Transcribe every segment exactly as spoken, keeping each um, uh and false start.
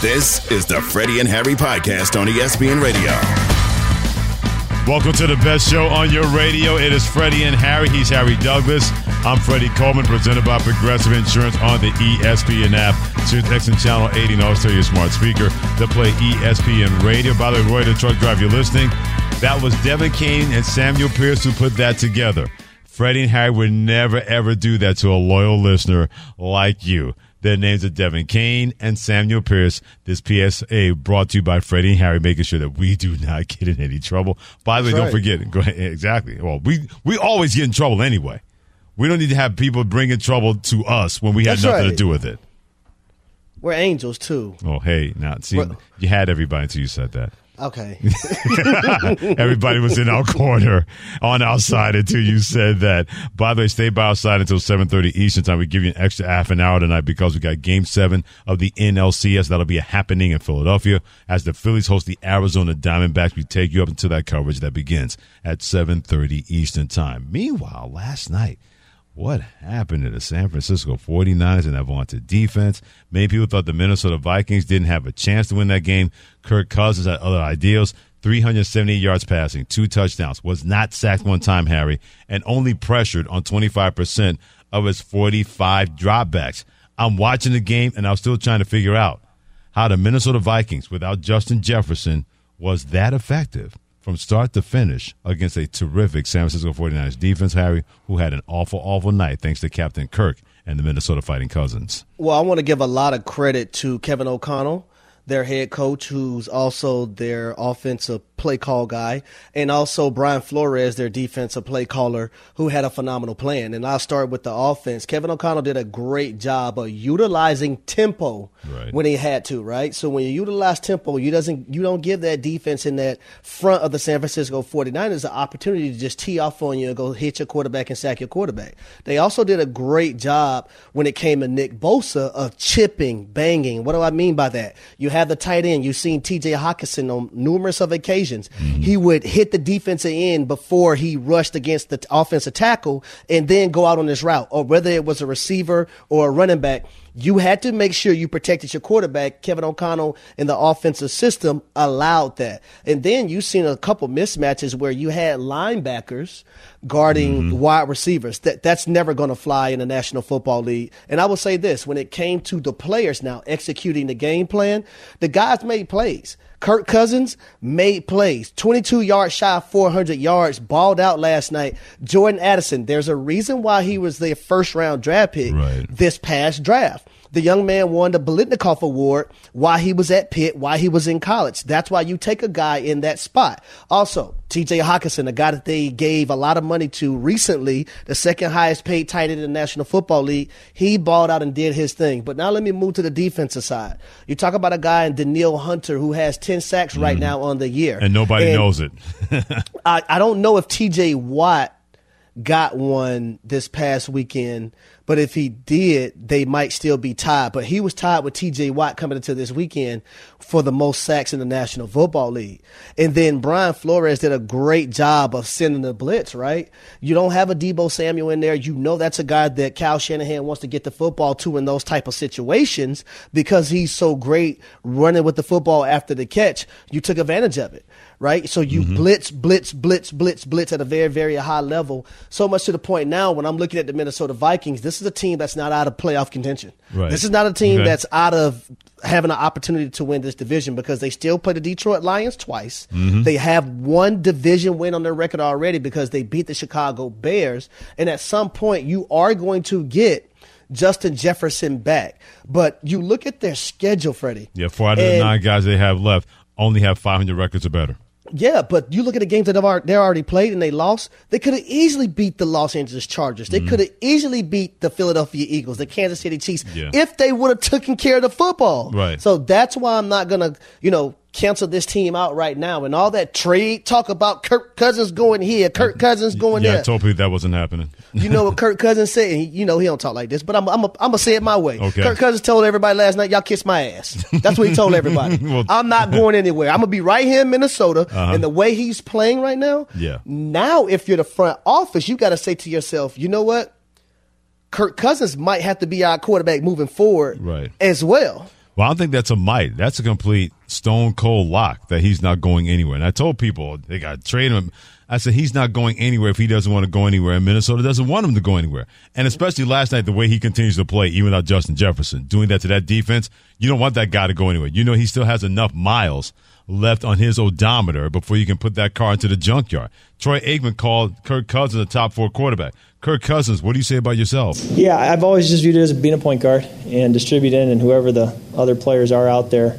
This is the Freddie and Harry podcast on E S P N Radio. Welcome to the best show on your radio. It is Freddie and Harry. He's Harry Douglas. I'm Freddie Coleman, presented by Progressive Insurance on the E S P N app, SiriusXM and Channel eighty, and also your smart speaker to play E S P N Radio. By the way, Roy the Truck Driver, you're listening. That was Devin Kane and Samuel Pierce who put that together. Freddie and Harry would never, ever do that to a loyal listener like you. Their names are Devin Kane and Samuel Pierce. This P S A brought to you by Freddie and Harry, making sure that we do not get in any trouble. By the way, That's don't right. forget. Go ahead. Exactly. Well, we, we always get in trouble anyway. We don't need to have people bringing trouble to us when we had That's nothing right. to do with it. We're angels, too. Oh, hey. Now, see, We're- you had everybody until you said that. Okay. Everybody was in our corner on our side until you said that. By the way, stay by our side until seven thirty Eastern time. We give you an extra half an hour tonight because we got Game seven of the N L C S. That'll be happening in Philadelphia as the Phillies host the Arizona Diamondbacks. We take you up until that coverage that begins at seven thirty Eastern time. Meanwhile, last night, what happened to the San Francisco forty-niners and that vaunted defense? Many people thought the Minnesota Vikings didn't have a chance to win that game. Kirk Cousins had other ideals. three hundred seventy yards passing, two touchdowns, was not sacked one time, Harry, and only pressured on twenty-five percent of his forty-five dropbacks. I'm watching the game, and I'm still trying to figure out how the Minnesota Vikings, without Justin Jefferson, was that effective from start to finish against a terrific San Francisco forty-niners defense, Harry, who had an awful, awful night thanks to Captain Kirk and the Minnesota Fighting Cousins. Well, I want to give a lot of credit to Kevin O'Connell, their head coach, who's also their offensive play call guy, and also Brian Flores, their defensive play caller, who had a phenomenal plan. And I'll start with the offense. Kevin O'Connell did a great job of utilizing tempo right. when he had to, right? So when you utilize tempo, you doesn't you don't give that defense in that front of the San Francisco forty-niners an opportunity to just tee off on you and go hit your quarterback and sack your quarterback. They also did a great job when it came to Nick Bosa of chipping, banging. What do I mean by that? You have the tight end. You've seen T J Hockenson on numerous of occasions. He would hit the defensive end before he rushed against the offensive tackle and then go out on this route, or whether it was a receiver or a running back. You had to make sure you protected your quarterback. Kevin O'Connell and the offensive system allowed that. And then you've seen a couple mismatches where you had linebackers guarding mm-hmm. wide receivers. That That's never going to fly in the National Football League. And I will say this, when it came to the players now executing the game plan, the guys made plays. Kirk Cousins made plays. twenty-two yards shy of four hundred yards, balled out last night. Jordan Addison, there's a reason why he was the first-round draft pick right. this past draft. The young man won the Biletnikoff Award while he was at Pitt, while he was in college. That's why you take a guy in that spot. Also, T J Hockenson, a guy that they gave a lot of money to recently, the second highest paid tight end in the National Football League, he balled out and did his thing. But now let me move to the defensive side. You talk about a guy in Daniil Hunter who has ten sacks mm-hmm. right now on the year. And nobody and knows it. I, I don't know if T J Watt got one this past weekend, but if he did, they might still be tied. But he was tied with T J Watt coming into this weekend for the most sacks in the National Football League. And then Brian Flores did a great job of sending the blitz, right? You don't have a Debo Samuel in there. You know that's a guy that Kyle Shanahan wants to get the football to in those type of situations because he's so great running with the football after the catch. You took advantage of it, right? So you mm-hmm. blitz, blitz, blitz, blitz, blitz at a very, very high level. So much to the point now when I'm looking at the Minnesota Vikings, this This is a team that's not out of playoff contention. Right. This is not a team okay. that's out of having an opportunity to win this division because they still play the Detroit Lions twice. Mm-hmm. They have one division win on their record already because they beat the Chicago Bears. And at some point, you are going to get Justin Jefferson back. But you look at their schedule, Freddie. Yeah, four out of the nine guys they have left only have five hundred records or better. Yeah, but you look at the games that have they already played and they lost. They could have easily beat the Los Angeles Chargers. They mm. could have easily beat the Philadelphia Eagles, the Kansas City Chiefs, yeah. if they would have taken care of the football. Right. So that's why I'm not going to, you know, cancel this team out right now. And all that trade talk about Kirk Cousins going here, Kirk Cousins going yeah, there. Yeah, I told you that wasn't happening. You know what Kirk Cousins said? He, you know, he don't talk like this, but I'm I'm going to say it my way. Okay. Kirk Cousins told everybody last night, y'all kiss my ass. That's what he told everybody. well, I'm not going anywhere. I'm going to be right here in Minnesota. Uh-huh. And the way he's playing right now, yeah. now if you're the front office, you got to say to yourself, you know what? Kirk Cousins might have to be our quarterback moving forward right. as well. Well, I don't think that's a might. That's a complete stone cold lock that he's not going anywhere. And I told people they got to trade him. I said he's not going anywhere if he doesn't want to go anywhere. And Minnesota doesn't want him to go anywhere. And especially last night, the way he continues to play, even without Justin Jefferson, doing that to that defense, you don't want that guy to go anywhere. You know he still has enough miles left on his odometer before you can put that car into the junkyard. Troy Aikman called Kirk Cousins a top four quarterback. Kirk Cousins, what do you say about yourself? Yeah, I've always just viewed it as being a point guard and distributing, and whoever the other players are out there,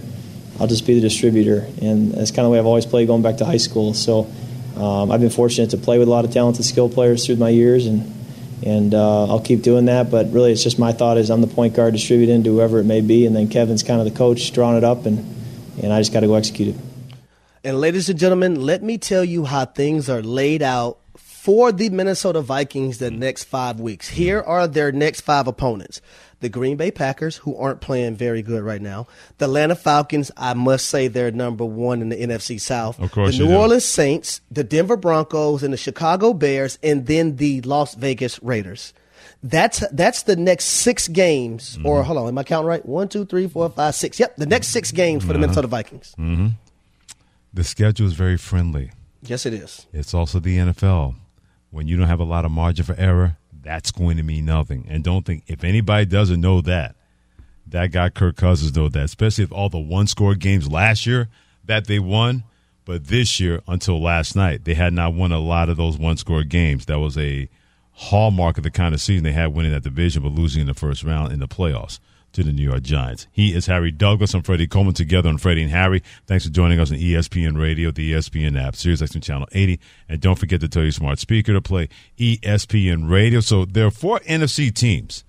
I'll just be the distributor. And that's kind of the way I've always played going back to high school. So um, I've been fortunate to play with a lot of talented skill players through my years, and and uh, I'll keep doing that. But really it's just my thought is I'm the point guard distributing to whoever it may be, and then Kevin's kind of the coach drawing it up, and and I just got to go execute it. And ladies and gentlemen, let me tell you how things are laid out for the Minnesota Vikings the next five weeks. Here are their next five opponents. The Green Bay Packers, who aren't playing very good right now. The Atlanta Falcons, I must say they're number one in the N F C South. Of course, the New Orleans Saints, the Denver Broncos, and the Chicago Bears, and then the Las Vegas Raiders. That's that's the next six games. Mm-hmm. Or hold on, am I counting right? One, two, three, four, five, six. Yep, the next six games for the uh-huh. Minnesota Vikings. Mm-hmm. The schedule is very friendly. Yes, it is. It's also the N F L. When you don't have a lot of margin for error, that's going to mean nothing. And don't think, if anybody doesn't know that, that guy Kirk Cousins knows that, especially if all the one-score games last year that they won. But this year, until last night, they had not won a lot of those one-score games. That was a hallmark of the kind of season they had, winning that division but losing in the first round in the playoffs to the New York Giants. He is Harry Douglas. I'm Freddie Coleman, together on Freddie and Harry. Thanks for joining us on E S P N Radio, the E S P N app, SiriusXM Channel eighty. And don't forget to tell your smart speaker to play E S P N Radio. So there are four N F C teams,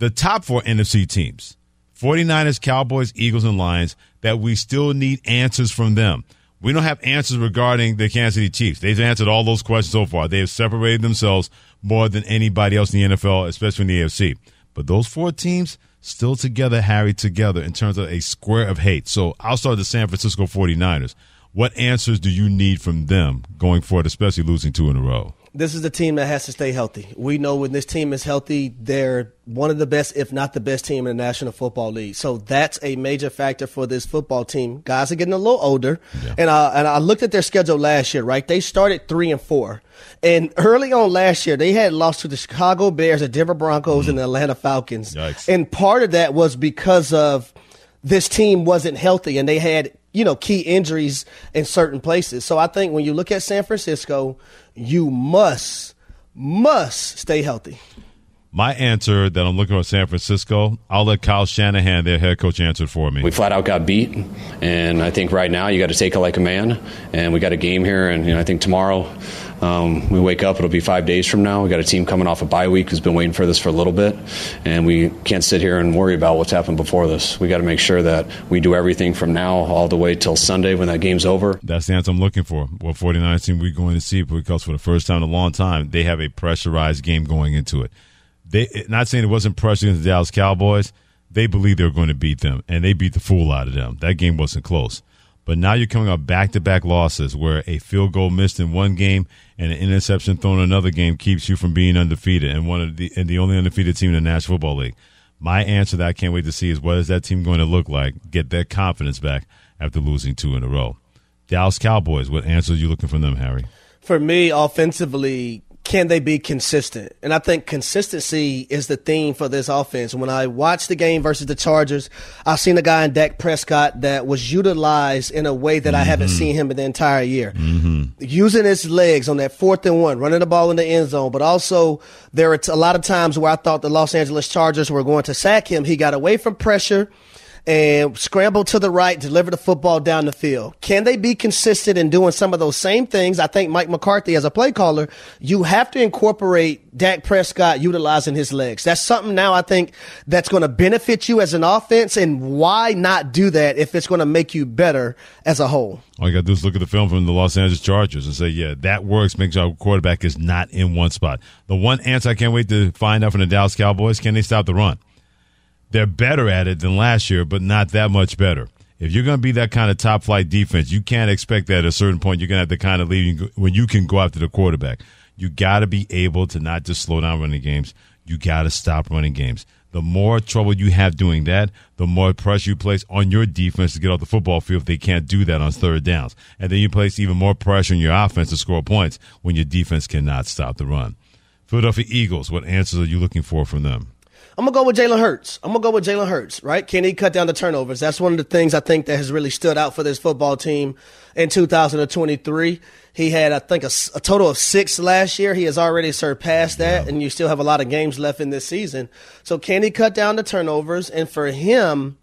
the top four N F C teams, forty-niners, Cowboys, Eagles, and Lions, that we still need answers from them. We don't have answers regarding the Kansas City Chiefs. They've answered all those questions so far. They have separated themselves more than anybody else in the N F L, especially in the A F C. But those four teams still together, Harry, together in terms of a square of hate. So I'll start the San Francisco forty-niners. What answers do you need from them going forward, especially losing two in a row? This is a team that has to stay healthy. We know when this team is healthy, they're one of the best, if not the best team in the National Football League. So that's a major factor for this football team. Guys are getting a little older. Yeah. And, I, and I looked at their schedule last year, right? They started three and four. And early on last year, they had lost to the Chicago Bears, the Denver Broncos, mm-hmm. and the Atlanta Falcons. Yikes. And part of that was because of this team wasn't healthy and they had – you know, key injuries in certain places. So I think when you look at San Francisco, you must, must stay healthy. My answer that I'm looking for San Francisco, I'll let Kyle Shanahan, their head coach, answer for me. We flat out got beat, and I think right now you got to take it like a man, and we got a game here, and you know, I think tomorrow um, we wake up, it'll be five days from now. We got a team coming off a bye week who's been waiting for this for a little bit, and we can't sit here and worry about what's happened before this. We got to make sure that we do everything from now all the way till Sunday when that game's over. That's the answer I'm looking for. What well, forty-niners team we're going to see, because for the first time in a long time, they have a pressurized game going into it. They, not saying it wasn't pressure against the Dallas Cowboys, they believed they were going to beat them, and they beat the fool out of them. That game wasn't close. But now you're coming up back-to-back losses where a field goal missed in one game and an interception thrown in another game keeps you from being undefeated and one of the and the only undefeated team in the National Football League. My answer that I can't wait to see is what is that team going to look like, get their confidence back after losing two in a row. Dallas Cowboys, what answer are you looking from them, Harry? For me, offensively, can they be consistent? And I think consistency is the theme for this offense. When I watched the game versus the Chargers, I've seen a guy in Dak Prescott that was utilized in a way that mm-hmm. I haven't seen him in the entire year. Mm-hmm. Using his legs on that fourth and one, running the ball in the end zone. But also, there are a lot of times where I thought the Los Angeles Chargers were going to sack him. He got away from pressure. and scramble to the right, deliver the football down the field. Can they be consistent in doing some of those same things? I think Mike McCarthy, as a play caller, you have to incorporate Dak Prescott utilizing his legs. That's something now I think that's going to benefit you as an offense, and why not do that if it's going to make you better as a whole? All you got to do is look at the film from the Los Angeles Chargers and say, yeah, that works, makes our quarterback is not in one spot. The one answer I can't wait to find out from the Dallas Cowboys, can they stop the run? They're better at it than last year, but not that much better. If you're going to be that kind of top-flight defense, you can't expect that at a certain point. You're going to have to kind of leave when you can go after the quarterback. You got to be able to not just slow down running games. You got to stop running games. The more trouble you have doing that, the more pressure you place on your defense to get off the football field if they can't do that on third downs. And then you place even more pressure on your offense to score points when your defense cannot stop the run. Philadelphia Eagles, what answers are you looking for from them? I'm going to go with Jalen Hurts. I'm going to go with Jalen Hurts, right? Can he cut down the turnovers? That's one of the things I think that has really stood out for this football team in two thousand twenty-three. He had, I think, a, a total of six last year. He has already surpassed that, yeah. And you still have a lot of games left in this season. So can he cut down the turnovers? And for him,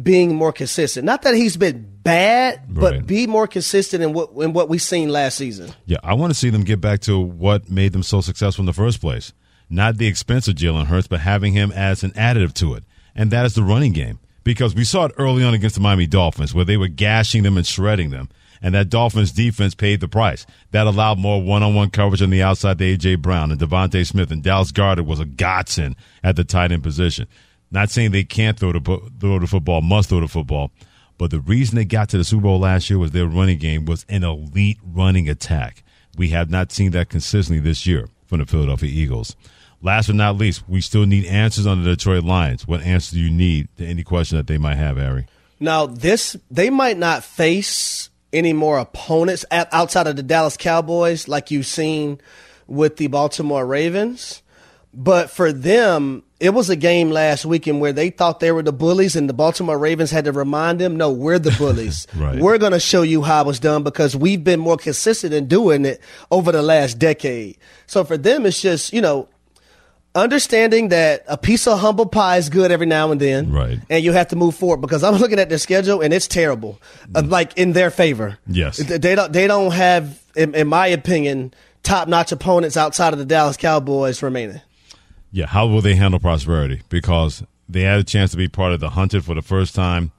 being more consistent. Not that he's been bad, but right. Be more consistent in what in what we've seen last season. Yeah, I want to see them get back to what made them so successful in the first place. Not the expense of Jalen Hurts, but having him as an additive to it. And that is the running game. Because we saw it early on against the Miami Dolphins where they were gashing them and shredding them. And that Dolphins defense paid the price. That allowed more one-on-one coverage on the outside to A J. Brown and Devontae Smith. And Dallas Goedert was a godsend at the tight end position. Not saying they can't throw the, throw the football, must throw the football. But the reason they got to the Super Bowl last year was their running game was an elite running attack. We have not seen that consistently this year from the Philadelphia Eagles. Last but not least, we still need answers on the Detroit Lions. What answer do you need to any question that they might have, Harry? Now, this they might not face any more opponents outside of the Dallas Cowboys like you've seen with the Baltimore Ravens. But for them, it was a game last weekend where they thought they were the bullies, and the Baltimore Ravens had to remind them, no, we're the bullies. Right. We're going to show you how it was done because we've been more consistent in doing it over the last decade. So for them, it's just, you know, understanding that a piece of humble pie is good every now and then, right? And you have to move forward because I'm looking at their schedule and it's terrible, mm. like in their favor. Yes, they don't. They don't have, in, in my opinion, top-notch opponents outside of the Dallas Cowboys remaining. Yeah, how will they handle prosperity? Because they had a chance to be part of the hunted for the first time,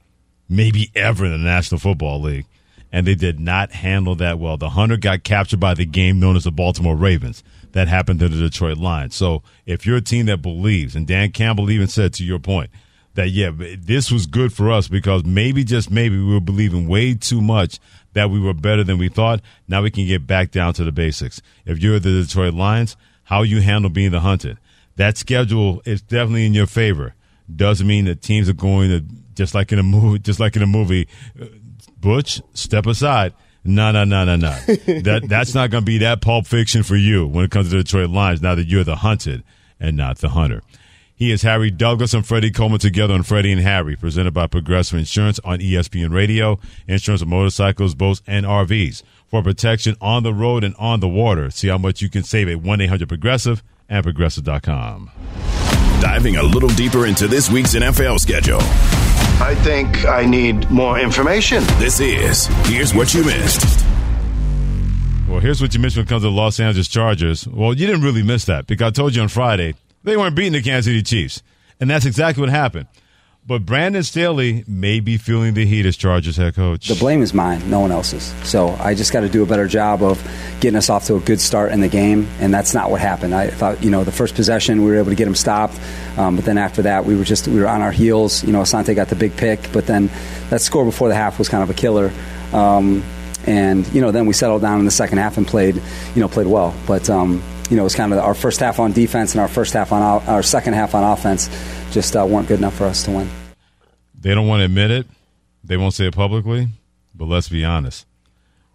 maybe ever, in the National Football League, and they did not handle that well. The hunter got captured by the game known as the Baltimore Ravens. That happened to the Detroit Lions. So if you're a team that believes, and Dan Campbell even said to your point, that, yeah, this was good for us because maybe, just maybe, we were believing way too much that we were better than we thought. Now we can get back down to the basics. If you're the Detroit Lions, how you handle being the hunted. That schedule is definitely in your favor. Doesn't mean that teams are going to, just like in a movie, just like in a movie, Butch, step aside. No, no, no, no, no. That that's not going to be that Pulp Fiction for you when it comes to the Detroit Lions, now that you're the hunted and not the hunter. He is Harry Douglas and Freddie Coleman together on Freddie and Harry, presented by Progressive Insurance on E S P N Radio. Insurance of motorcycles, boats, and R Vs. For protection on the road and on the water, see how much you can save at one eight hundred Progressive and Progressive dot com. Diving a little deeper into this week's N F L schedule. I think I need more information. This is Here's What You Missed. Well, here's what you missed when it comes to the Los Angeles Chargers. Well, you didn't really miss that because I told you on Friday they weren't beating the Kansas City Chiefs. And that's exactly what happened. But Brandon Staley may be feeling the heat as Chargers head coach. The blame is mine, no one else's. So I just got to do a better job of getting us off to a good start in the game, and that's not what happened. I thought, you know, the first possession we were able to get him stopped, um, but then after that we were just we were on our heels. You know, Asante got the big pick, but then that score before the half was kind of a killer. Um, and you know, then we settled down in the second half and played, you know, played well. But um, you know, it was kind of our first half on defense and our first half on our second half on offense. Just uh, weren't good enough for us to win. They don't want to admit it. They won't say it publicly. But let's be honest.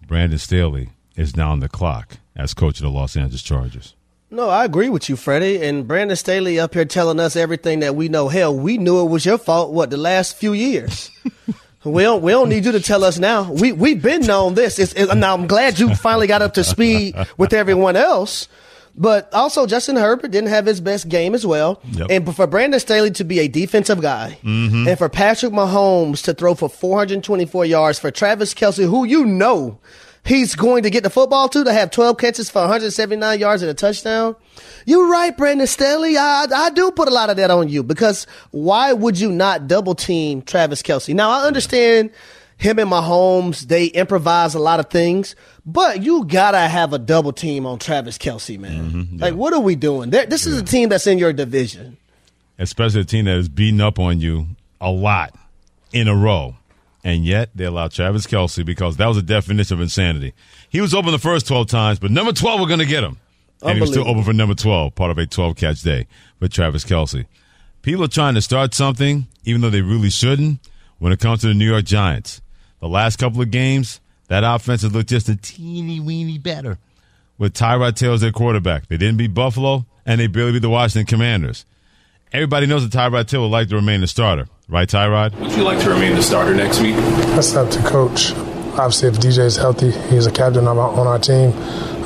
Brandon Staley is now on the clock as coach of the Los Angeles Chargers. No, I agree with you, Freddie. And Brandon Staley up here telling us everything that we know. Hell, we knew it was your fault, what, the last few years. We don't, we don't need you to tell us now. We, we've been known this. It's, it, now, I'm glad you finally got up to speed with everyone else. But also, Justin Herbert didn't have his best game as well. Yep. And for Brandon Staley to be a defensive guy, mm-hmm. and for Patrick Mahomes to throw for four hundred twenty-four yards, for Travis Kelce, who you know he's going to get the football to, to have twelve catches for one hundred seventy-nine yards and a touchdown. You're right, Brandon Staley. I, I do put a lot of that on you, because why would you not double-team Travis Kelce? Now, I understand him and Mahomes, they improvise a lot of things, but you gotta have a double team on Travis Kelce, man. Mm-hmm, yeah. Like, what are we doing? They're, this yeah. is a team that's in your division, especially a team that is beating up on you a lot in a row, and yet they allow Travis Kelce, because that was a definition of insanity. He was open the first twelve times, but number twelve were gonna get him, and he was still open for number twelve, part of a twelve catch day for Travis Kelce. People are trying to start something, even though they really shouldn't. When it comes to the New York Giants, the last couple of games, that offense has looked just a teeny weeny better with Tyrod Taylor as their quarterback. They didn't beat Buffalo, and they barely beat the Washington Commanders. Everybody knows that Tyrod Taylor would like to remain the starter. Right, Tyrod? Would you like to remain the starter next week? That's up to coach. Obviously, if D J is healthy, he's a captain on our, on our team,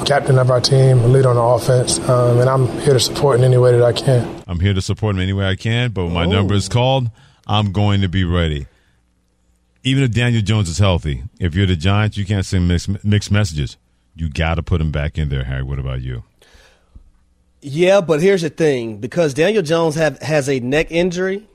captain of our team, lead on the offense, um, and I'm here to support in any way that I can. I'm here to support in any way I can, but when my oh. number is called, I'm going to be ready. Even if Daniel Jones is healthy, if you're the Giants, you can't send mixed, mixed messages. You got to put him back in there, Harry. What about you? Yeah, but here's the thing. Because Daniel Jones have, has a neck injury,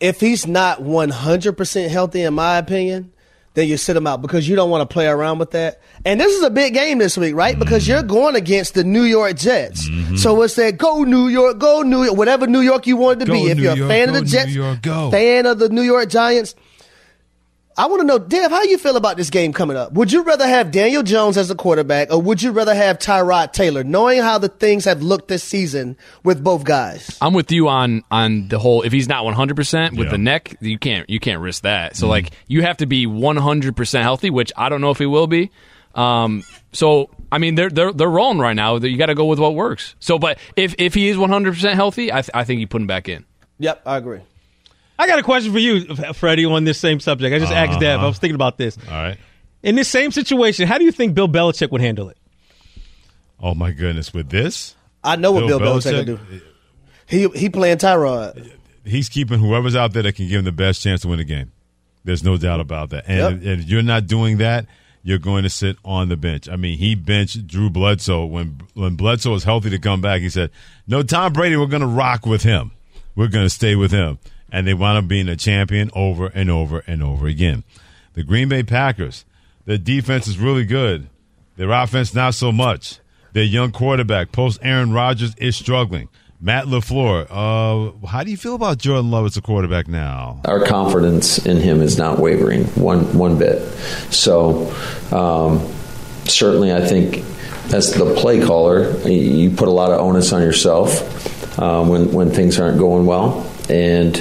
if he's not one hundred percent healthy, in my opinion, then you sit him out, because you don't want to play around with that. And this is a big game this week, right? Mm-hmm. Because you're going against the New York Jets. Mm-hmm. So it's that go New York, go New York, whatever New York you wanted to go be. If New you're a York, fan of the Jets, York, fan of the New York Giants, I want to know, Dev, how you feel about this game coming up? Would you rather have Daniel Jones as a quarterback, or would you rather have Tyrod Taylor, knowing how the things have looked this season with both guys? I'm with you on on the whole, if he's not one hundred percent with yeah. the neck, you can't you can't risk that. So, mm-hmm. like, you have to be one hundred percent healthy, which I don't know if he will be. Um, so, I mean, they're they're they're rolling right now. You got to go with what works. So, but if, if he is one hundred percent healthy, I, th- I think you put him back in. Yep, I agree. I got a question for you, Freddie, on this same subject. I just uh-huh. asked Dev. I was thinking about this. All right. In this same situation, how do you think Bill Belichick would handle it? Oh, my goodness. With this? I know Bill what Bill Belichick, Belichick would do. He he playing Tyrod. He's keeping whoever's out there that can give him the best chance to win the game. There's no doubt about that. And yep. if you're not doing that, you're going to sit on the bench. I mean, he benched Drew Bledsoe. When, when Bledsoe was healthy to come back, he said, no, Tom Brady, we're going to rock with him. We're going to stay with him. And they wound up being a champion over and over and over again. The Green Bay Packers, their defense is really good. Their offense, not so much. Their young quarterback, post-Aaron Rodgers, is struggling. Matt LaFleur, uh, how do you feel about Jordan Love as a quarterback now? Our confidence in him is not wavering one one bit. So um, certainly I think as the play caller, you put a lot of onus on yourself uh, when, when things aren't going well. And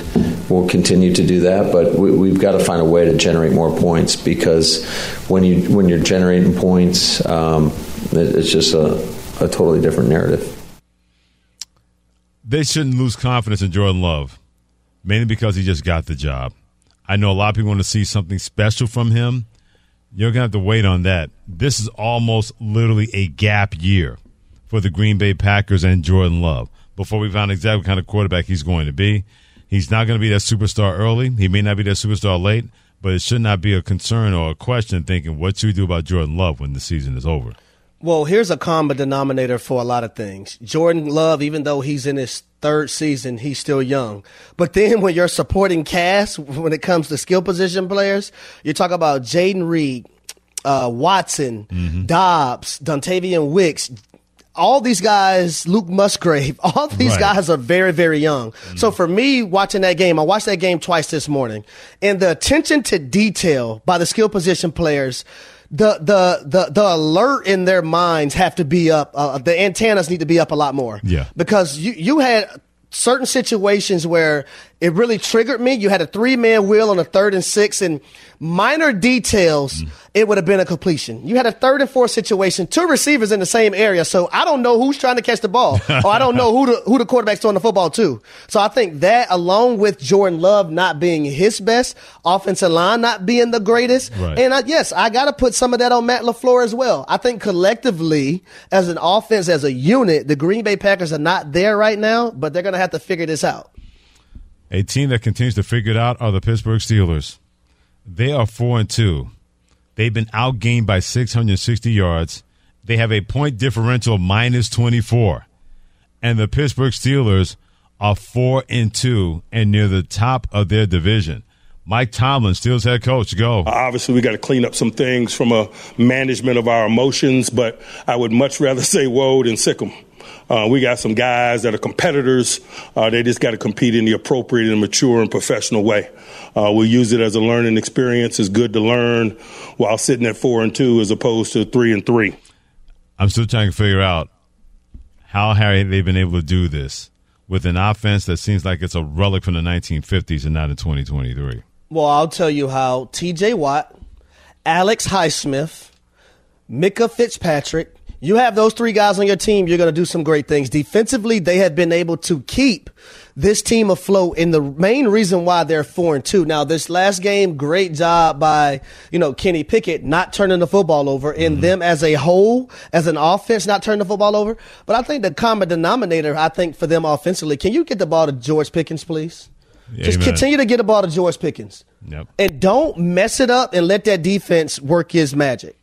we'll continue to do that, but we, we've got to find a way to generate more points, because when you when you're generating points, um, it, it's just a, a totally different narrative. They shouldn't lose confidence in Jordan Love, mainly because he just got the job. I know a lot of people want to see something special from him. You're gonna have to wait on that. This is almost literally a gap year for the Green Bay Packers and Jordan Love, before we found exactly what kind of quarterback he's going to be. He's not going to be that superstar early. He may not be that superstar late, but it should not be a concern or a question thinking, what should we do about Jordan Love when the season is over? Well, here's a common denominator for a lot of things. Jordan Love, even though he's in his third season, he's still young. But then when you're supporting cast, when it comes to skill position players, you talk about Jaden Reed, uh, Watson, mm-hmm. Dobbs, Dontavian Wicks, all these guys, Luke Musgrave, all these right. guys are very, very young. Mm-hmm. So for me, watching that game, I watched that game twice this morning, and the attention to detail by the skill position players, the the the, the alert in their minds have to be up. Uh, the antennas need to be up a lot more. Yeah. Because you, you had certain situations where It really triggered me. You had a three-man wheel on a third and six, and minor details, mm. it would have been a completion. You had a third and four situation, two receivers in the same area, so I don't know who's trying to catch the ball, or I don't know who the, who the quarterback's throwing the football to. So I think that, along with Jordan Love not being his best, offensive line not being the greatest, right. and I, yes, I got to put some of that on Matt LaFleur as well. I think collectively, as an offense, as a unit, the Green Bay Packers are not there right now, but they're going to have to figure this out. A team that continues to figure it out are the Pittsburgh Steelers. They are four and two. They've been outgained by six hundred sixty yards. They have a point differential of minus twenty-four. And the Pittsburgh Steelers are four and two and near the top of their division. Mike Tomlin, Steelers head coach, go. Obviously, we got to clean up some things from a management of our emotions, but I would much rather say woe than sick 'em. Uh, we got some guys that are competitors. Uh, they just got to compete in the appropriate and mature and professional way. Uh, we use it as a learning experience. It's good to learn while sitting at four and two as opposed to three and three. I'm still trying to figure out how, Harry, they've been able to do this with an offense that seems like it's a relic from the nineteen fifties and not in twenty twenty-three. Well, I'll tell you how T J Watt, Alex Highsmith, Micah Fitzpatrick, you have those three guys on your team, you're going to do some great things. Defensively, they have been able to keep this team afloat, and the main reason why they're four and two. Now, this last game, great job by, you know, Kenny Pickett not turning the football over, and mm-hmm. them as a whole, as an offense, not turning the football over. But I think the common denominator, I think, for them offensively, can you get the ball to George Pickens, please? Yeah, Just amen. Continue to get the ball to George Pickens. Yep. And don't mess it up and let that defense work his magic.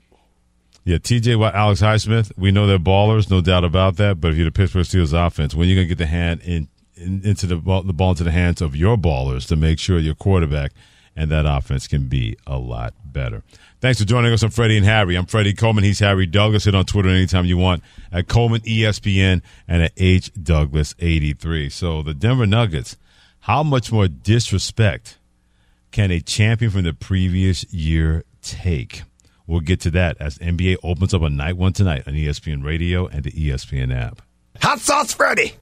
Yeah, T J Watt, Alex Highsmith, we know they're ballers, no doubt about that. But if you're the Pittsburgh Steelers offense, when you're going to get the hand in, in into the ball, the ball into the hands of your ballers to make sure your quarterback and that offense can be a lot better. Thanks for joining us on Freddie and Harry. I'm Freddie Coleman. He's Harry Douglas. Hit on Twitter anytime you want at Coleman E S P N and at H Douglas eighty-three. So the Denver Nuggets, how much more disrespect can a champion from the previous year take? We'll get to that as N B A opens up on night one tonight on E S P N Radio and the E S P N app. Hot Sauce Freddy!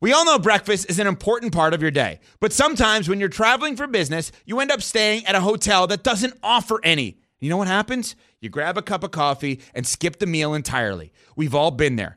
We all know breakfast is an important part of your day. But sometimes when you're traveling for business, you end up staying at a hotel that doesn't offer any. You know what happens? You grab a cup of coffee and skip the meal entirely. We've all been there.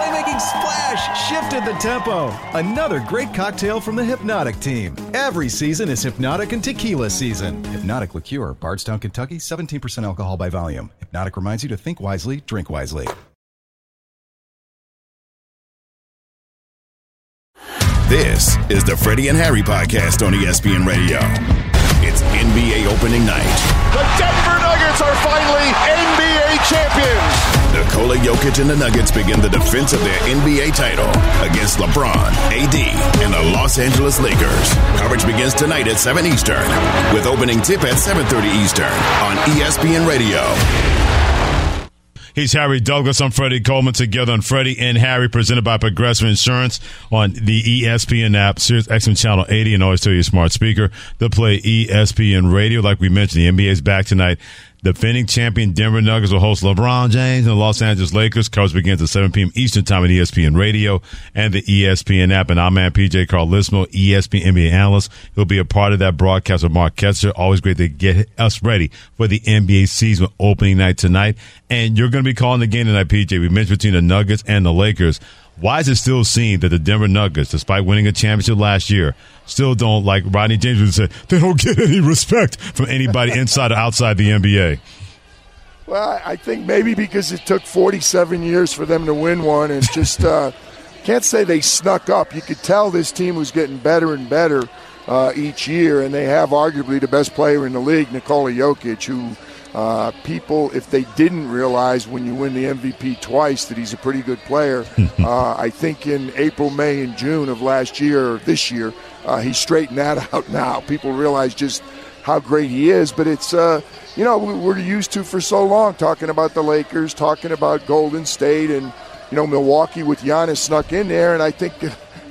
playmaking splash shifted the tempo. Another great cocktail from the Hypnotic team. Every season is Hypnotic and Tequila season. Hypnotic Liqueur, Bardstown, Kentucky, seventeen percent alcohol by volume. Hypnotic reminds you to think wisely, drink wisely. This is the Freddie and Harry podcast on E S P N Radio. It's N B A opening night. The Denver Nuggets are finally N B A champions. Nikola Jokic and the Nuggets begin the defense of their N B A title against LeBron, A D, and the Los Angeles Lakers. Coverage begins tonight at seven Eastern, with opening tip at seven thirty Eastern on E S P N Radio. He's Harry Douglas. I'm Freddie Coleman. Together on Freddie and Harry, presented by Progressive Insurance on the E S P N app, SiriusXM Channel eighty, and always tell your smart speaker to play E S P N Radio. Like we mentioned, the N B A is back tonight. Defending champion Denver Nuggets will host LeBron James and the Los Angeles Lakers. Coverage begins at seven p.m. Eastern Time on E S P N Radio and the E S P N app. And our man P J Carlismo, E S P N N B A analyst, he'll be a part of that broadcast with Mark Ketzer. Always great to get us ready for the N B A season opening night tonight. And you're going to be calling the game tonight, P J. We mentioned between the Nuggets and the Lakers. Why is it still seen that the Denver Nuggets, despite winning a championship last year, still don't, like Rodney James would say, they don't get any respect from anybody inside or outside the N B A? Well, I think maybe because it took forty-seven years for them to win one, and just uh, can't say they snuck up. You could tell this team was getting better and better uh, each year, and they have arguably the best player in the league, Nikola Jokic, who Uh, people, if they didn't realize when you win the M V P twice that he's a pretty good player, uh, I think in April, May, and June of last year, or this year, uh, he straightened that out now. People realize just how great he is, but it's, uh, you know, we were used to for so long talking about the Lakers, talking about Golden State, and, you know, Milwaukee with Giannis snuck in there, and I think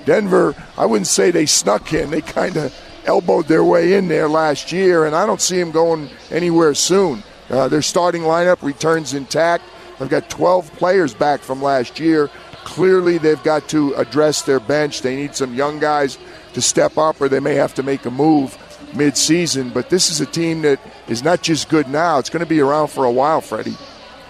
Denver, I wouldn't say they snuck in, they kind of elbowed their way in there last year, and I don't see him going anywhere soon. Uh, their starting lineup returns intact. They've got twelve players back from last year. Clearly, they've got to address their bench. They need some young guys to step up, or they may have to make a move mid-season. But this is a team that is not just good now. It's going to be around for a while, Freddie.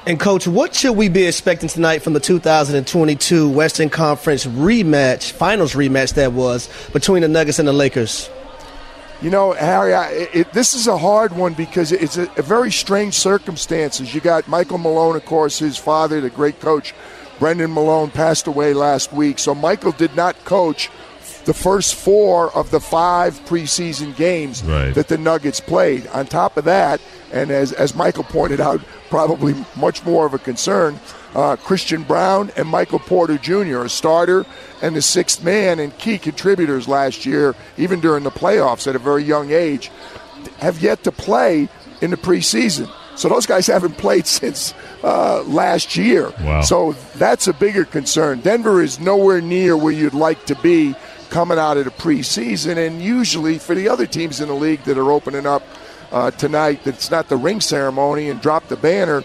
And, Coach, what should we be expecting tonight from the two thousand twenty-two Western Conference rematch, finals rematch that was, between the Nuggets and the Lakers? You know, Harry, I, it, this is a hard one because it's a, a very strange circumstances. You got Michael Malone, of course, his father, the great coach, Brendan Malone, passed away last week. So Michael did not coach the first four of the five preseason games right. that the Nuggets played. On top of that, and as, as Michael pointed out, probably much more of a concern, uh, Christian Brown and Michael Porter Junior, a starter and the sixth man and key contributors last year, even during the playoffs at a very young age, have yet to play in the preseason. So those guys haven't played since uh, last year. Wow. So that's a bigger concern. Denver is nowhere near where you'd like to be coming out of the preseason, and usually for the other teams in the league that are opening up uh, tonight, that's not the ring ceremony and drop the banner.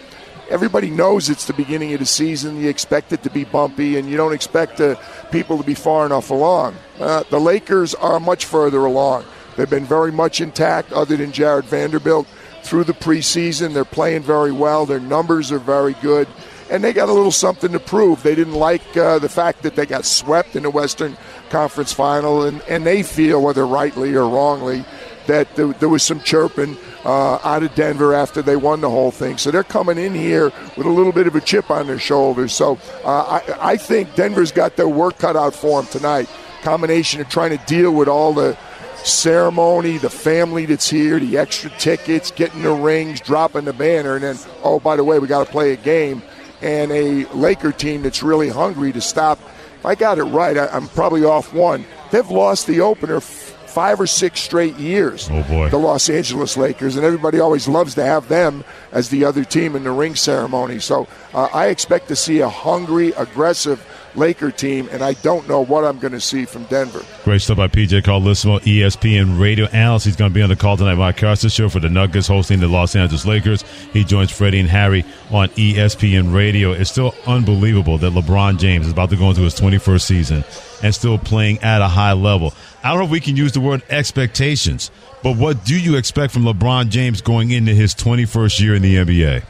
Everybody knows it's the beginning of the season. You expect it to be bumpy, and you don't expect the people to be far enough along. Uh, the Lakers are much further along. They've been very much intact other than Jared Vanderbilt through the preseason. They're playing very well. Their numbers are very good, and they got a little something to prove. They didn't like uh, the fact that they got swept in the Western Conference Final, and, and they feel, whether rightly or wrongly, that there, there was some chirping uh, out of Denver after they won the whole thing. So they're coming in here with a little bit of a chip on their shoulders. So uh, I, I think Denver's got their work cut out for them tonight. Combination of trying to deal with all the ceremony, the family that's here, the extra tickets, getting the rings, dropping the banner, and then, oh, by the way, we got to play a game. And a Laker team that's really hungry to stop. If I got it right, I, I'm probably off one. They've lost the opener f- five or six straight years, oh boy. The Los Angeles Lakers, and everybody always loves to have them as the other team in the ring ceremony. So uh, I expect to see a hungry, aggressive Laker team, and I don't know what I'm going to see from Denver. Great stuff by P J Carlissimo, E S P N radio analyst. He's going to be on the call tonight, Mike Carson Show, for the Nuggets hosting the Los Angeles Lakers. He joins Freddie and Harry on E S P N radio. It's still unbelievable that LeBron James is about to go into his twenty-first season and still playing at a high level. I don't know if we can use the word expectations, but what do you expect from LeBron James going into his twenty-first year in the N B A?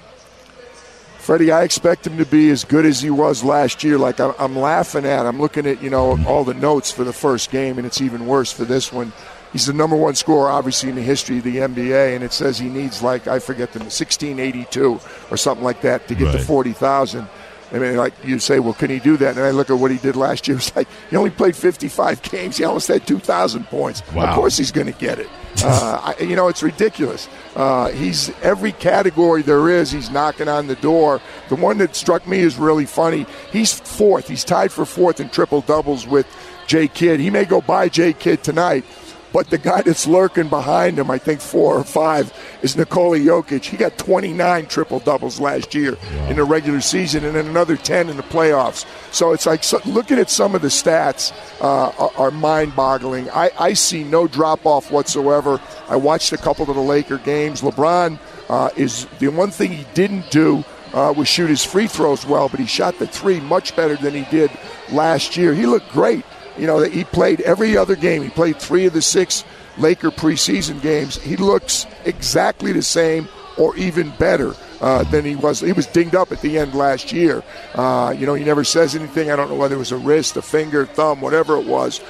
Freddie, I expect him to be as good as he was last year. Like, I'm, I'm laughing at I'm looking at, you know, all the notes for the first game, and it's even worse for this one. He's the number one scorer, obviously, in the history of the N B A, and it says he needs, like, I forget the sixteen eighty-two or something like that to get right. to forty thousand. I mean, like, you say, well, can he do that? And I look at what he did last year. It's like, he only played fifty-five games. He almost had two thousand points. Wow. Of course he's going to get it. Uh, I, you know, it's ridiculous. Uh, he's every category there is, he's knocking on the door. The one that struck me is really funny. He's fourth. He's tied for fourth in triple-doubles with J. Kidd. He may go by J. Kidd tonight, but the guy that's lurking behind him, I think four or five, is Nikola Jokic. He got twenty-nine triple-doubles last year yeah. in the regular season, and then another ten in the playoffs. So it's like, so, looking at some of the stats uh, are, are mind-boggling. I, I see no drop-off whatsoever. I watched a couple of the Laker games. LeBron uh, is the one thing he didn't do uh, was shoot his free throws well, but he shot the three much better than he did last year. He looked great. You know, he played every other game. He played three of the six Laker preseason games. He looks exactly the same or even better uh, than he was. He was dinged up at the end last year. Uh, you know, he never says anything. I don't know whether it was a wrist, a finger, thumb, whatever it was.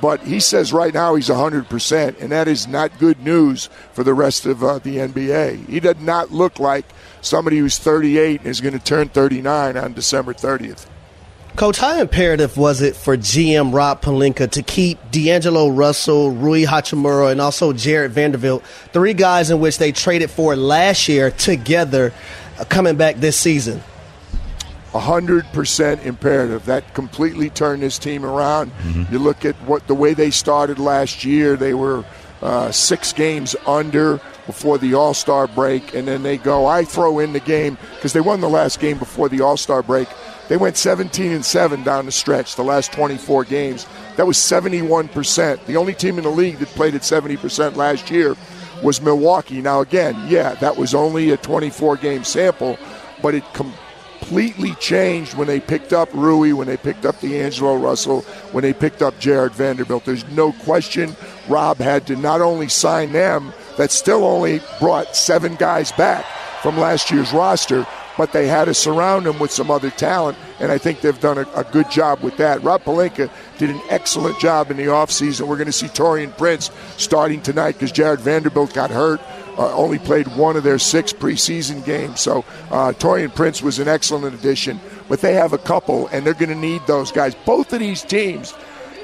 But he says right now he's one hundred percent, and that is not good news for the rest of uh, the N B A. He does not look like somebody who's thirty-eight and is going to turn thirty-nine on December thirtieth. Coach, how imperative was it for G M Rob Pelinka to keep D'Angelo Russell, Rui Hachimura, and also Jared Vanderbilt, three guys in which they traded for last year, together, uh, coming back this season? one hundred percent imperative. That completely turned this team around. Mm-hmm. You look at what the way they started last year, they were uh, six games under before the All-Star break, and then they go, I throw in the game, because they won the last game before the All-Star break. They went seventeen and seven down the stretch, the last twenty-four games. That was seventy-one percent. The only team in the league that played at seventy percent last year was Milwaukee. Now, again, yeah, that was only a twenty-four game sample, but it completely changed when they picked up Rui, when they picked up D'Angelo Russell, when they picked up Jared Vanderbilt. There's no question Rob had to not only sign them, that still only brought seven guys back from last year's roster, but they had to surround him with some other talent, and I think they've done a, a good job with that. Rob Pelinka did an excellent job in the offseason. We're going to see Taurean Prince starting tonight because Jared Vanderbilt got hurt, uh, only played one of their six preseason games. So uh, Taurean Prince was an excellent addition, but they have a couple, and they're going to need those guys. Both of these teams,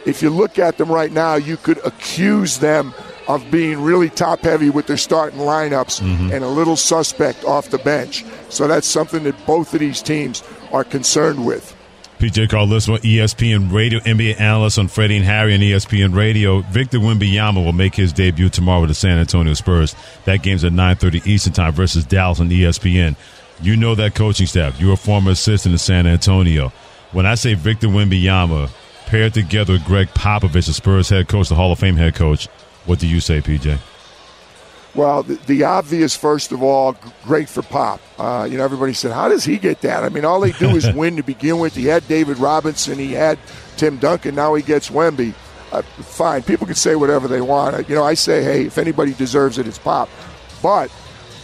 if you look at them right now, you could accuse them of being really top-heavy with their starting lineups mm-hmm. and a little suspect off the bench. So that's something that both of these teams are concerned with. P J called this one E S P N Radio, N B A analyst on Freddie and Harry on E S P N Radio. Victor Wembanyama will make his debut tomorrow with the San Antonio Spurs. That game's at nine thirty Eastern time versus Dallas on E S P N. You know that coaching staff. You're a former assistant in San Antonio. When I say Victor Wembanyama paired together with Greg Popovich, the Spurs head coach, the Hall of Fame head coach, what do you say, P J? Well, the, the obvious, first of all, great for Pop. Uh, you know, everybody said, how does he get that? I mean, all they do is win to begin with. He had David Robinson. He had Tim Duncan. Now he gets Wemby. Uh, fine. People can say whatever they want. You know, I say, hey, if anybody deserves it, it's Pop. But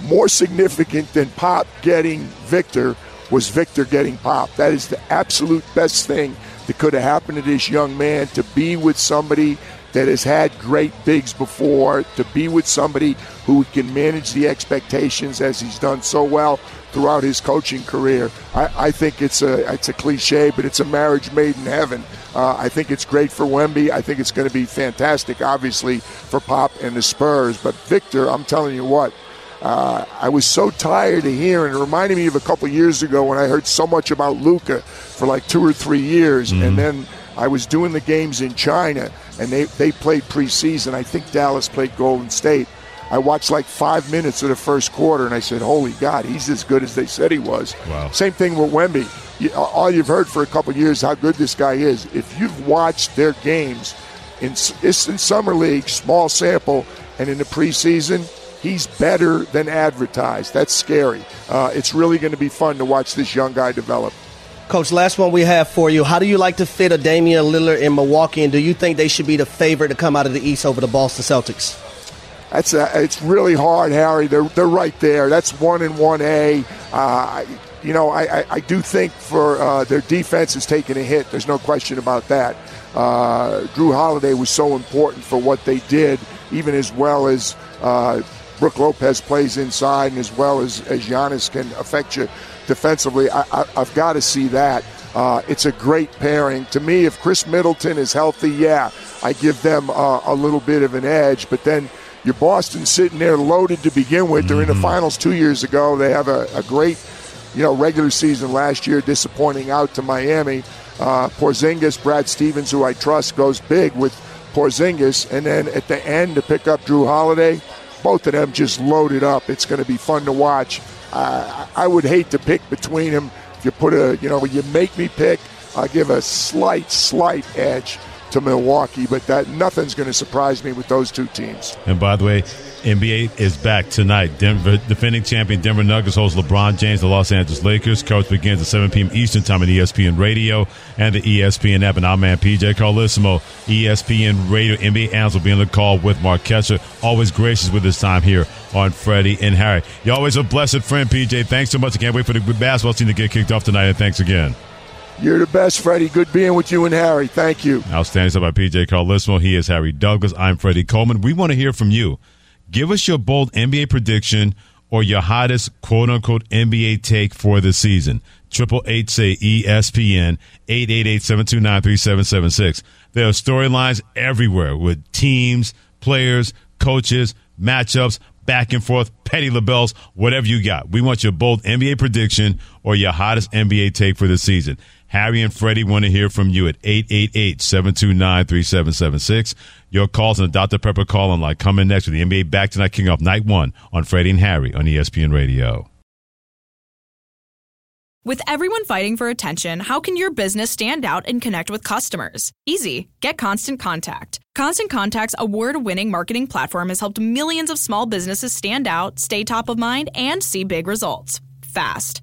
more significant than Pop getting Victor was Victor getting Pop. That is the absolute best thing that could have happened to this young man, to be with somebody that has had great bigs before, to be with somebody who can manage the expectations as he's done so well throughout his coaching career. I, I think it's a it's a cliche, but it's a marriage made in heaven. Uh, I think it's great for Wemby. I think it's going to be fantastic, obviously, for Pop and the Spurs. But Victor, I'm telling you what, uh, I was so tired of hearing. It reminded me of a couple years ago when I heard so much about Luka for like two or three years, mm-hmm. and then I was doing the games in China, and they, they played preseason. I think Dallas played Golden State. I watched like five minutes of the first quarter, and I said, holy God, he's as good as they said he was. Wow. Same thing with Wemby. You, all you've heard for a couple of years how good this guy is. If you've watched their games, in, it's in Summer League, small sample, and in the preseason, he's better than advertised. That's scary. Uh, it's really going to be fun to watch this young guy develop. Coach, last one we have for you. How do you like to fit a Damian Lillard in Milwaukee, and do you think they should be the favorite to come out of the East over the Boston Celtics? That's a, it's really hard, Harry. They're they're right there. That's one and one A. Uh, you know, I, I, I do think for uh, their defense is taking a hit. There's no question about that. Uh, Drew Holiday was so important for what they did, even as well as uh, Brook Lopez plays inside, and as well as, as Giannis can affect you defensively. I, I, I've got to see that. Uh, it's a great pairing. To me, if Chris Middleton is healthy, yeah, I give them uh, a little bit of an edge. But then your Boston's sitting there loaded to begin with. They're in the finals two years ago. They have a, a great, you know, regular season last year, disappointing out to Miami. Uh, Porzingis, Brad Stevens, who I trust, goes big with Porzingis. And then at the end to pick up Drew Holiday, both of them just loaded up. It's going to be fun to watch. Uh, I would hate to pick between them. If you put a, you know, you make me pick, I give a slight, slight edge to Milwaukee, but that nothing's going to surprise me with those two teams. And by the way, N B A is back tonight. Denver, defending champion Denver Nuggets hosts LeBron James, the Los Angeles Lakers. Coach begins at seven p.m. Eastern time on E S P N Radio and the E S P N app. And our man P J Carlissimo, E S P N Radio, N B A analyst, will be on the call with Mark Kescher. Always gracious with his time here on Freddie and Harry. You're always a blessed friend, P J. Thanks so much. I can't wait for the basketball team to get kicked off tonight, and thanks again. You're the best, Freddie. Good being with you and Harry. Thank you. Outstanding stuff by P J Carlissimo. He is Harry Douglas. I'm Freddie Coleman. We want to hear from you. Give us your bold N B A prediction or your hottest quote-unquote N B A take for the season. eight eight eight, S A Y, E S P N, eight eight eight, seven two nine, three seven seven six. There are storylines everywhere with teams, players, coaches, matchups, back and forth, petty labels, whatever you got. We want your bold N B A prediction or your hottest N B A take for the season. Harry and Freddie want to hear from you at eight eight eight, seven two nine, three seven seven six. Your calls on the Doctor Pepper call and like coming next with the N B A Back Tonight, kicking off night one on Freddie and Harry on E S P N Radio. With everyone fighting for attention, how can your business stand out and connect with customers? Easy. Get Constant Contact. Constant Contact's award-winning marketing platform has helped millions of small businesses stand out, stay top of mind, and see big results fast.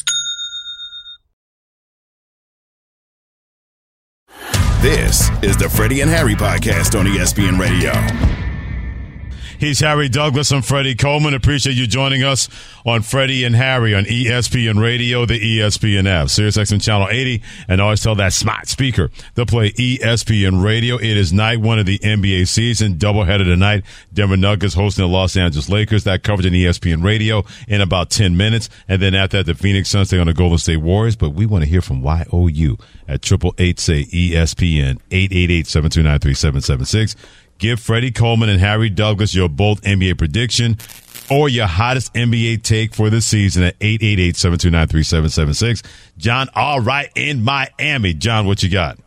This is the Freddie and Harry podcast on E S P N Radio. He's Harry Douglas. I'm Freddie Coleman. Appreciate you joining us on Freddie and Harry on E S P N Radio, the E S P N app, SiriusXM Channel eighty, and always tell that smart speaker to play E S P N Radio. It is night one of the N B A season, doubleheader tonight. Denver Nuggets hosting the Los Angeles Lakers. That coverage on E S P N Radio in about ten minutes. And then after that, the Phoenix Suns take on the Golden State Warriors. But we want to hear from Y O U at eight eight eight, S A Y, E S P N, eight eight eight, seven two nine, three seven seven six. Give Freddie Coleman and Harry Douglas your bold N B A prediction or your hottest N B A take for the season at eight eight eight, seven two nine, three seven seven six. John, all right, in Miami. John, what you got?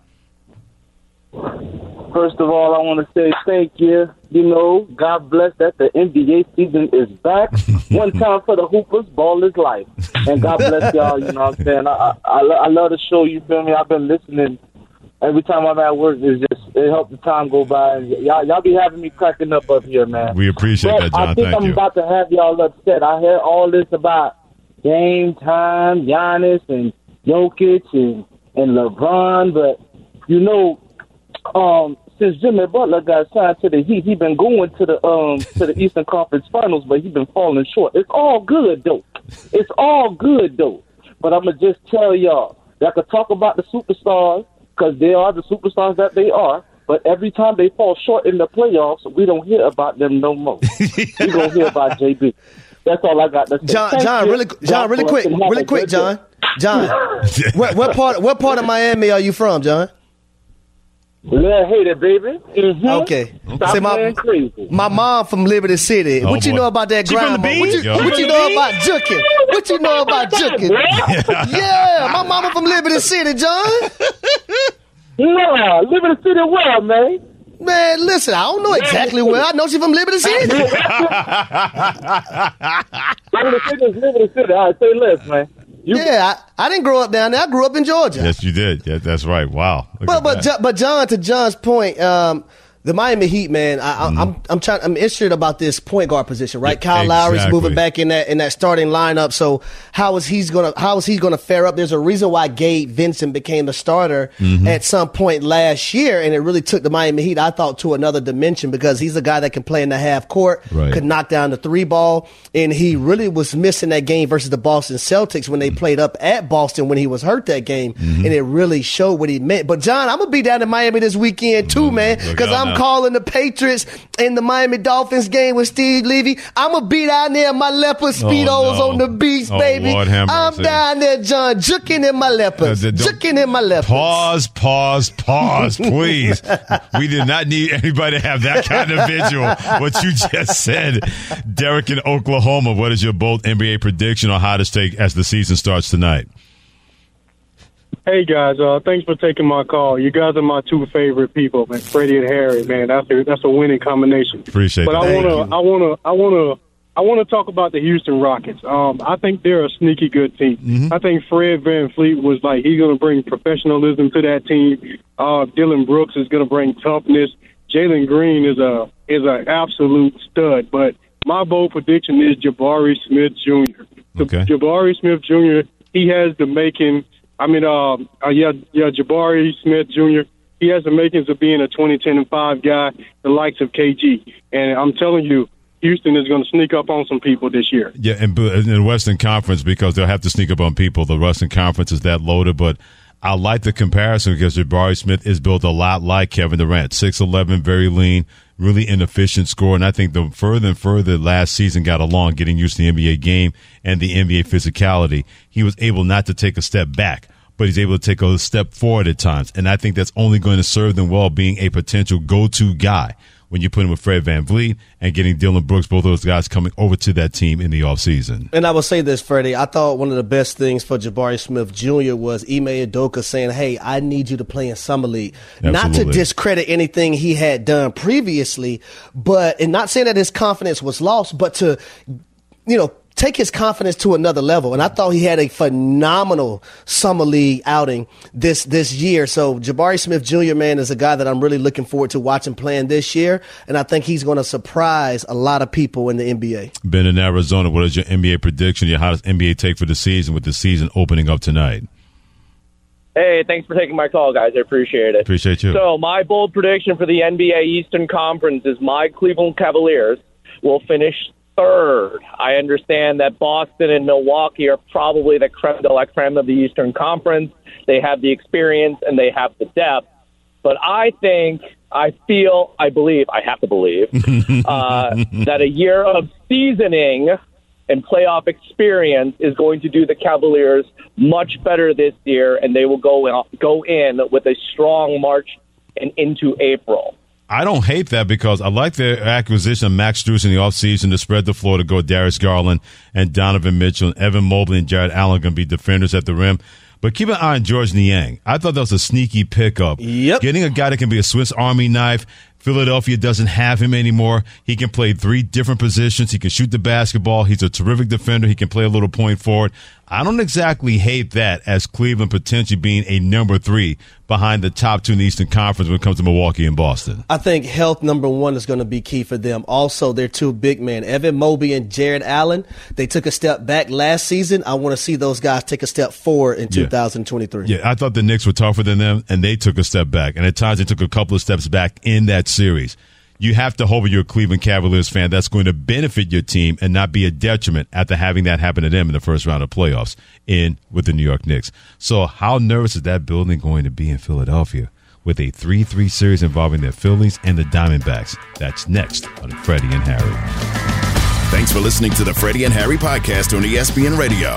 First of all, I want to say thank you. You know, God bless that the N B A season is back. One time for the Hoopers, ball is life. And God bless y'all, you know what I'm saying? I, I, I love the show, you feel me? I've been listening. Every time I'm at work, it's just, it helps the time go by. Y'all, y'all be having me cracking up up here, man. We appreciate but that, John. I think Thank I'm you. about to have y'all upset. I hear all this about game time, Giannis and Jokic and, and LeBron. But, you know, um, since Jimmy Butler got signed to the Heat, he's been going to the um, to the Eastern Conference Finals, but he's been falling short. It's all good, though. It's all good, though. But I'm going to just tell y'all that I could talk about the superstars because they are the superstars that they are. But every time they fall short in the playoffs, we don't hear about them no more. We're going to hear about J B. That's all I got to say. John, John really, John, really quick, really quick, John. John, what, what part, what part of Miami are you from, John? Little hater, baby. Mm-hmm. Okay. Stop my, crazy. My mom from Liberty City. Oh, what you boy. know about that grandma? What you, yeah. what you know about juking? What you know about juking? Yeah. yeah, my mama from Liberty City, John. Yeah, Liberty City well, man. Man, listen, I don't know exactly where. I know she's from Liberty City. Liberty City is Liberty City. All right, say less, man. You yeah, I, I didn't grow up down there. I grew up in Georgia. Yes, you did. Yeah, that's right. Wow. Look but but jo- but John, to John's point, um, the Miami Heat, man. I, mm-hmm. I'm I'm trying. I'm interested about this point guard position, right? Yeah, Kyle exactly. Lowry's moving back in that in that starting lineup. So how is he's gonna how is he gonna fare up? There's a reason why Gabe Vincent became the starter mm-hmm. at some point last year, and it really took the Miami Heat, I thought, to another dimension because he's a guy that can play in the half court, right. could knock down the three ball, and he really was missing that game versus the Boston Celtics when they mm-hmm. played up at Boston when he was hurt that game, mm-hmm. and it really showed what he meant. But John, I'm gonna be down in Miami this weekend too, mm-hmm. man, because I'm now. calling the Patriots and the Miami Dolphins game with Steve Levy. I'm gonna be down there in my leopard speedos oh, no. on the beach, oh, baby. Lord, I'm down there, John, juking in my leopards, uh, juking in my leopards. Pause, pause, pause, please. We did not need anybody to have that kind of visual. What you just said, Derek in Oklahoma. What is your bold N B A prediction on how to take as the season starts tonight? Hey, guys, uh, thanks for taking my call. You guys are my two favorite people, man, Freddie and Harry, man. That's a, that's a winning combination. Appreciate it. But I want to I want to I want to I want to talk about the Houston Rockets. Um, I think they're a sneaky good team. Mm-hmm. I think Fred VanVleet was like he's going to bring professionalism to that team. Uh, Dylan Brooks is going to bring toughness. Jalen Green is a is an absolute stud, but my bold prediction is Jabari Smith Junior Okay. Jabari Smith Junior, he has the making I mean, uh, uh, yeah, yeah, Jabari Smith Junior, he has the makings of being a twenty, ten, and five guy, the likes of K G. And I'm telling you, Houston is going to sneak up on some people this year. Yeah, and in the Western Conference, because they'll have to sneak up on people. The Western Conference is that loaded, but I like the comparison because Jabari Smith is built a lot like Kevin Durant. six eleven, very lean, really inefficient scorer. And I think the further and further last season got along, getting used to the N B A game and the N B A physicality, he was able not to take a step back, but he's able to take a step forward at times. And I think that's only going to serve them well being a potential go-to guy when you put him with Fred VanVleet and getting Dylan Brooks, both of those guys coming over to that team in the offseason. And I will say this, Freddie. I thought one of the best things for Jabari Smith Junior was Ime Udoka saying, hey, I need you to play in Summer League. Absolutely. Not to discredit anything he had done previously, but and not saying that his confidence was lost, but to, you know, take his confidence to another level. And I thought he had a phenomenal summer league outing this this year. So Jabari Smith Junior, man, is a guy that I'm really looking forward to watching playing this year. And I think he's going to surprise a lot of people in the N B A. Ben in Arizona, what is your N B A prediction, your hottest N B A take for the season with the season opening up tonight? Hey, thanks for taking my call, guys. I appreciate it. Appreciate you. So my bold prediction for the N B A Eastern Conference is my Cleveland Cavaliers will finish third. I understand that Boston and Milwaukee are probably the creme de la creme of the Eastern Conference. They have the experience and they have the depth. But I think, I feel, I believe, I have to believe, uh, that a year of seasoning and playoff experience is going to do the Cavaliers much better this year, and they will go in, go in with a strong March and into April. I don't hate that because I like their acquisition of Max Strus in the offseason to spread the floor to go Darius Garland and Donovan Mitchell and Evan Mobley and Jarrett Allen going to be defenders at the rim. But keep an eye on George Niang. I thought that was a sneaky pickup. Yep. Getting a guy that can be a Swiss Army knife. Philadelphia doesn't have him anymore. He can play three different positions. He can shoot the basketball. He's a terrific defender. He can play a little point forward. I don't exactly hate that as Cleveland potentially being a number three behind the top two in the Eastern Conference when it comes to Milwaukee and Boston. I think health, number one, is going to be key for them. Also, their two big men, Evan Mobley and Jared Allen, they took a step back last season. I want to see those guys take a step forward in yeah. two thousand twenty-three. Yeah, I thought the Knicks were tougher than them, and they took a step back. And at times, they took a couple of steps back in that series. you have to hope you're a Cleveland Cavaliers fan that's going to benefit your team and not be a detriment after having that happen to them in the first round of playoffs in with the New York Knicks. So how nervous is that building going to be in Philadelphia with a three three series involving the Phillies and the Diamondbacks? That's next on Freddie and Harry. Thanks for listening to the Freddie and Harry podcast on E S P N Radio.